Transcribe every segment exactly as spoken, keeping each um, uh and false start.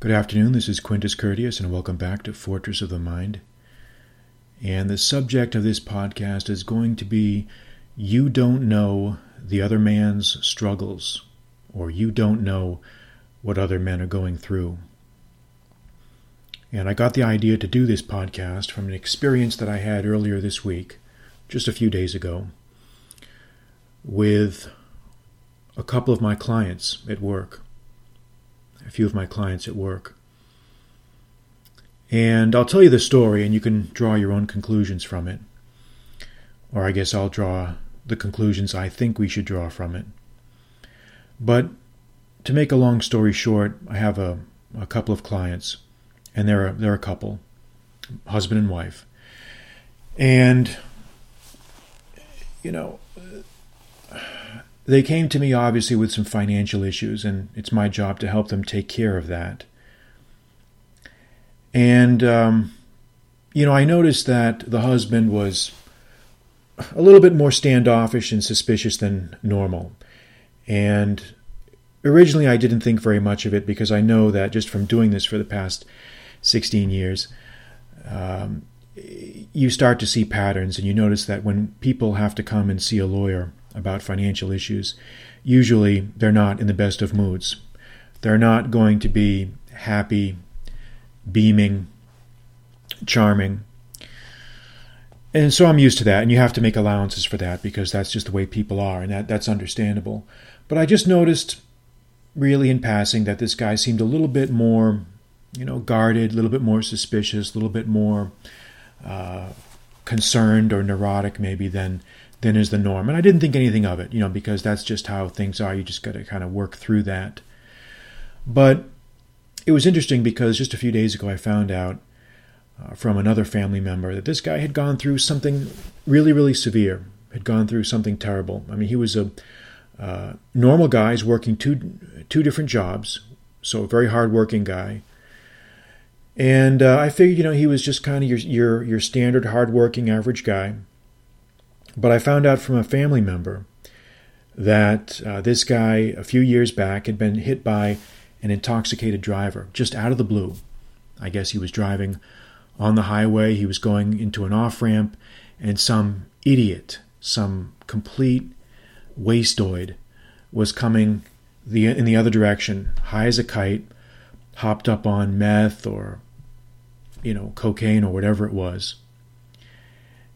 Good afternoon, this is Quintus Curtius, and welcome back to Fortress of the Mind. And the subject of this podcast is going to be You Don't Know the Other Man's Struggles, or You Don't Know What Other Men Are Going Through. And I got the idea to do this podcast from an experience that I had earlier this week, just a few days ago, with a couple of my clients at work. a few of my clients at work. And I'll tell you the story and you can draw your own conclusions from it. Or I guess I'll draw the conclusions I think we should draw from it. But to make a long story short, I have a, a couple of clients, and they're a, they're a couple, husband and wife. And, you know, they came to me, obviously, with some financial issues, and it's my job to help them take care of that. And, um, you know, I noticed that the husband was a little bit more standoffish and suspicious than normal. And originally I didn't think very much of it because I know that just from doing this for the past sixteen years, um, you start to see patterns, and you notice that when people have to come and see a lawyer about financial issues, usually they're not in the best of moods. They're not going to be happy, beaming, charming. And so I'm used to that, and you have to make allowances for that because that's just the way people are, and that, that's understandable. But I just noticed, really in passing, that this guy seemed a little bit more, you know, guarded, a little bit more suspicious, a little bit more uh, concerned or neurotic maybe than than is the norm. And I didn't think anything of it, you know, because that's just how things are. You just got to kind of work through that. But it was interesting because just a few days ago I found out uh, from another family member that this guy had gone through something really, really severe, had gone through something terrible. I mean, he was a uh, normal guy. He's working two, two different jobs, so a very hard-working guy. And uh, I figured, you know, he was just kind of your, your, your standard hard-working average guy. But I found out from a family member that uh, this guy, a few years back, had been hit by an intoxicated driver, just out of the blue. I guess he was driving on the highway, he was going into an off-ramp, and some idiot, some complete wastoid, was coming the, in the other direction, high as a kite, hopped up on meth or, you know, cocaine or whatever it was.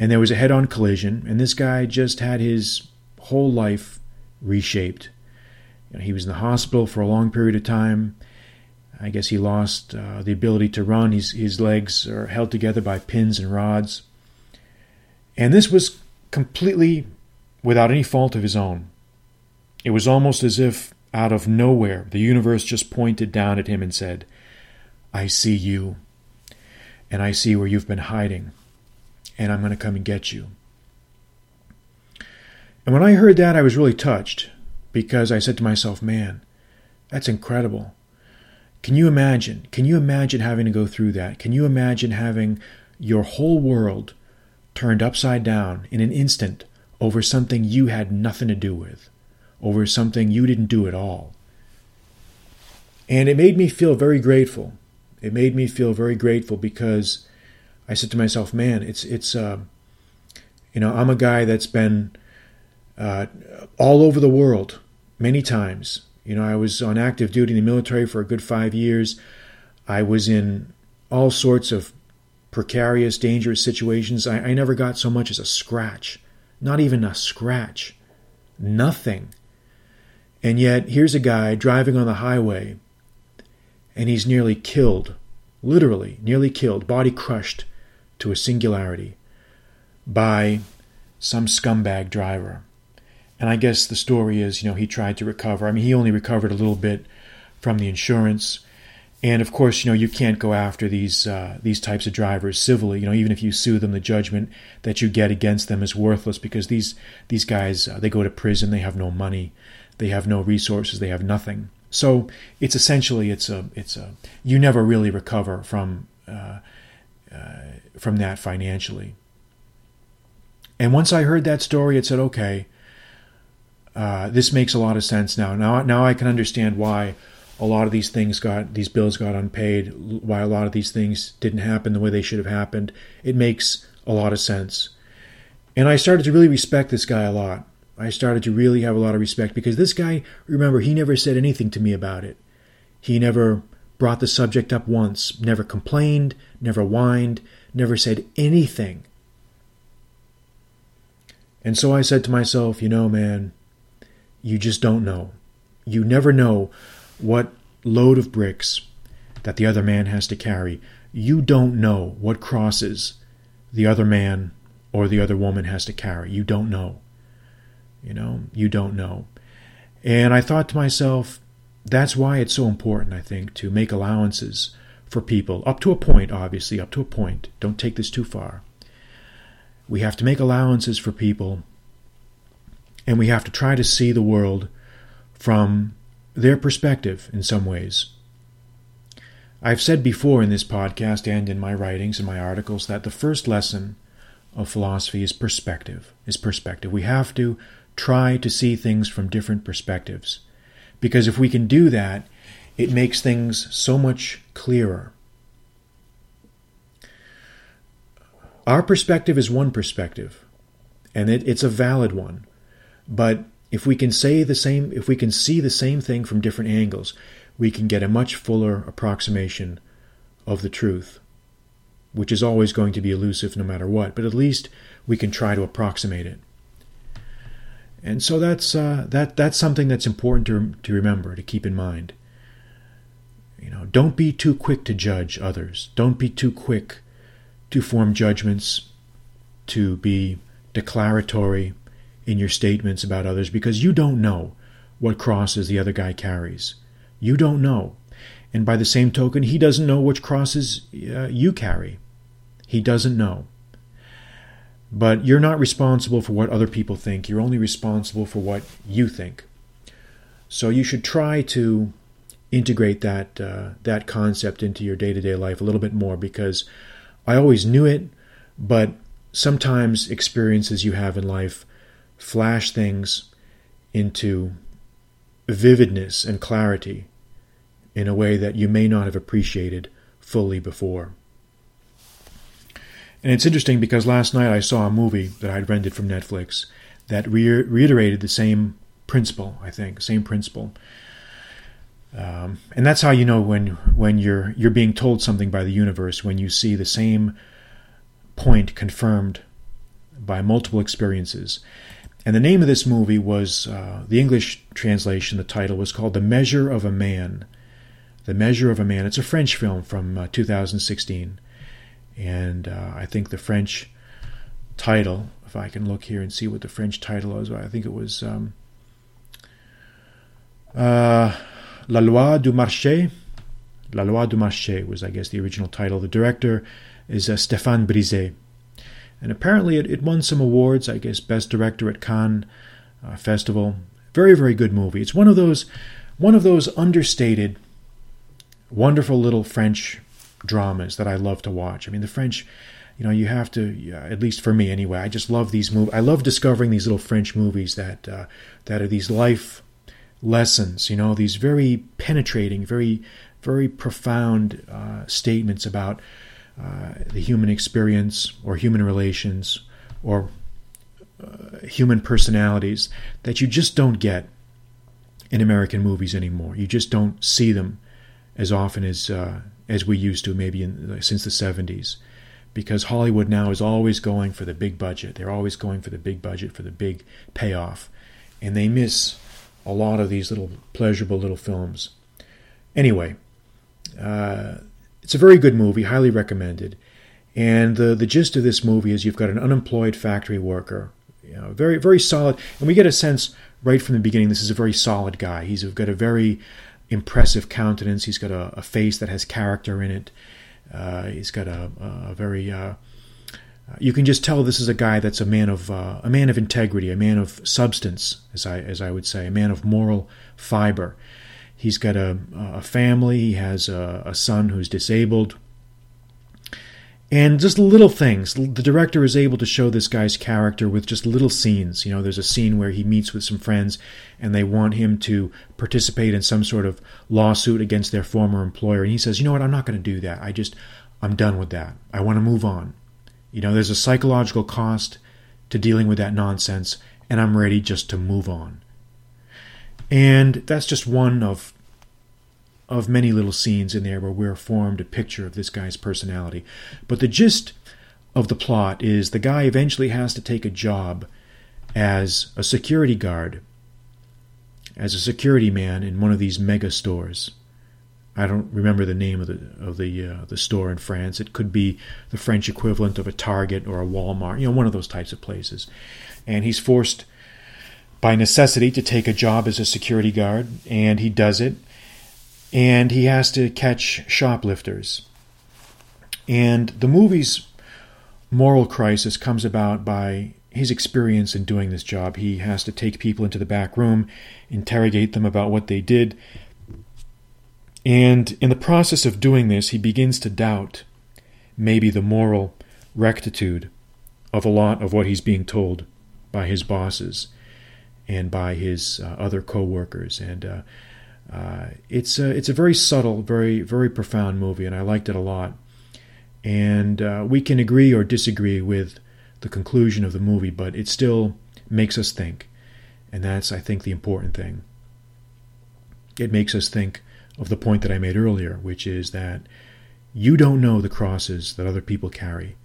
And there was a head-on collision, and this guy just had his whole life reshaped. You know, he was in the hospital for a long period of time. I guess he lost uh, the ability to run. His, his legs are held together by pins and rods. And this was completely without any fault of his own. It was almost as if, out of nowhere, the universe just pointed down at him and said, "I see you, and I see where you've been hiding. And I'm going to come and get you." And when I heard that, I was really touched, because I said to myself, man, that's incredible. Can you imagine? Can you imagine having to go through that? Can you imagine having your whole world turned upside down in an instant over something you had nothing to do with, over something you didn't do at all? And it made me feel very grateful. It made me feel very grateful because I said to myself, man, it's, it's uh, you know, I'm a guy that's been uh, all over the world many times. You know, I was on active duty in the military for a good five years. I was in all sorts of precarious, dangerous situations. I, I never got so much as a scratch, not even a scratch, nothing. And yet here's a guy driving on the highway, and he's nearly killed, literally nearly killed, body crushed to a singularity by some scumbag driver. And I guess the story is, you know, he tried to recover. I mean, he only recovered a little bit from the insurance. And of course, you know, you can't go after these uh, these types of drivers civilly. You know, even if you sue them, the judgment that you get against them is worthless, because these, these guys, uh, they go to prison, they have no money, they have no resources, they have nothing. So it's essentially, it's a, it's a, you never really recover from uh, uh, from that financially. And once I heard that story, it said, okay, uh, this makes a lot of sense now. Now, now I can understand why a lot of these things got, these bills got unpaid, why a lot of these things didn't happen the way they should have happened. It makes a lot of sense. And I started to really respect this guy a lot. I started to really have a lot of respect because this guy, remember, he never said anything to me about it. He never brought the subject up once, never complained, never whined, never said anything. And so I said to myself, you know, man, you just don't know. You never know what load of bricks that the other man has to carry. You don't know what crosses the other man or the other woman has to carry. You don't know. You know, you don't know. And I thought to myself, that's why it's so important, I think, to make allowances for people, up to a point, obviously, up to a point. Don't take this too far. We have to make allowances for people, and we have to try to see the world from their perspective in some ways. I've said before in this podcast and in my writings and my articles that the first lesson of philosophy is perspective, is perspective. We have to try to see things from different perspectives. Because if we can do that, it makes things so much clearer. Our perspective is one perspective, and it, it's a valid one. But if we can say the same, if we can see the same thing from different angles, we can get a much fuller approximation of the truth, which is always going to be elusive no matter what. But at least we can try to approximate it. And so that's uh, that. That's something that's important to to remember, to keep in mind. You know, don't be too quick to judge others. Don't be too quick to form judgments, to be declaratory in your statements about others, because you don't know what crosses the other guy carries. You don't know, and by the same token, he doesn't know which crosses uh, you carry. He doesn't know. But you're not responsible for what other people think. You're only responsible for what you think. So you should try to integrate that uh, that concept into your day-to-day life a little bit more, because I always knew it, but sometimes experiences you have in life flash things into vividness and clarity in a way that you may not have appreciated fully before. And it's interesting because last night I saw a movie that I'd rented from Netflix that re- reiterated the same principle, I think, same principle. Um, and that's how you know when when you're you're being told something by the universe, when you see the same point confirmed by multiple experiences. And the name of this movie was, uh, the English translation, the title was called The Measure of a Man. The Measure of a Man. It's a French film from uh, two thousand sixteen. And uh, I think the French title, if I can look here and see what the French title was, I think it was um, uh, La Loi du Marché. La Loi du Marché was, I guess, the original title. The director is uh, Stéphane Brizé. And apparently it, it won some awards, I guess, Best Director at Cannes uh, Festival. Very, very good movie. It's one of those, one of those understated, wonderful little French dramas that I love to watch. I mean, the French, you know, you have to, yeah, at least for me anyway, I just love these movies. I love discovering these little French movies that uh, that are these life lessons, you know, these very penetrating, very, very profound uh, statements about uh, the human experience or human relations or uh, human personalities that you just don't get in American movies anymore. You just don't see them as often as uh, as we used to, maybe in, since the seventies, because Hollywood now is always going for the big budget. They're always going for the big budget, for the big payoff, and they miss a lot of these little pleasurable little films. Anyway, uh, it's a very good movie, highly recommended. And the the gist of this movie is you've got an unemployed factory worker, you know, very very solid, and we get a sense right from the beginning this is a very solid guy. He's got a very impressive countenance. He's got a, a face that has character in it. Uh, he's got a, a very. Uh, you can just tell this is a guy that's a man of uh, a man of integrity, a man of substance, as I as I would say, a man of moral fiber. He's got a, a family. He has a, a son who's disabled, And just little things. The director is able to show this guy's character with just little scenes. You know, there's a scene where he meets with some friends and they want him to participate in some sort of lawsuit against their former employer. And he says, you know what, I'm not going to do that. I just, I'm done with that. I want to move on. You know, there's a psychological cost to dealing with that nonsense, and I'm ready just to move on. And that's just one of of many little scenes in there where we're formed a picture of this guy's personality. But the gist of the plot is the guy eventually has to take a job as a security guard, as a security man in one of these mega stores. I don't remember the name of the of the uh, the store in France. It could be the French equivalent of a Target or a Walmart, you know, one of those types of places. And he's forced by necessity to take a job as a security guard, and he does it. And he has to catch shoplifters. And the movie's moral crisis comes about by his experience in doing this job. He has to take people into the back room, interrogate them about what they did. And in the process of doing this, he begins to doubt maybe the moral rectitude of a lot of what he's being told by his bosses and by his uh, other co-workers. And uh, Uh, it's a, it's a very subtle, very, very profound movie, and I liked it a lot. And uh, we can agree or disagree with the conclusion of the movie, but it still makes us think. And that's, I think, the important thing. It makes us think of the point that I made earlier, which is that you don't know the crosses that other people carry.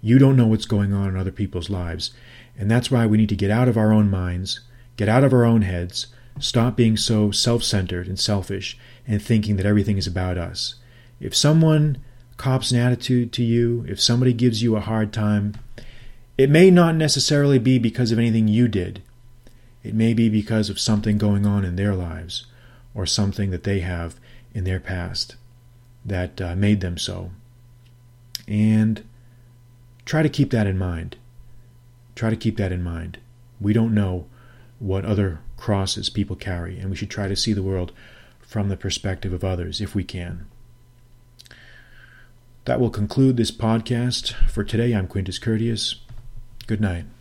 You don't know what's going on in other people's lives. And that's why we need to get out of our own minds, get out of our own heads, stop being so self-centered and selfish and thinking that everything is about us. If someone cops an attitude to you, if somebody gives you a hard time, it may not necessarily be because of anything you did. It may be because of something going on in their lives or something that they have in their past that uh, made them so. And try to keep that in mind. Try to keep that in mind. We don't know what other crosses people carry, and we should try to see the world from the perspective of others if we can. That will conclude this podcast for today. I'm Quintus Curtius. Good night.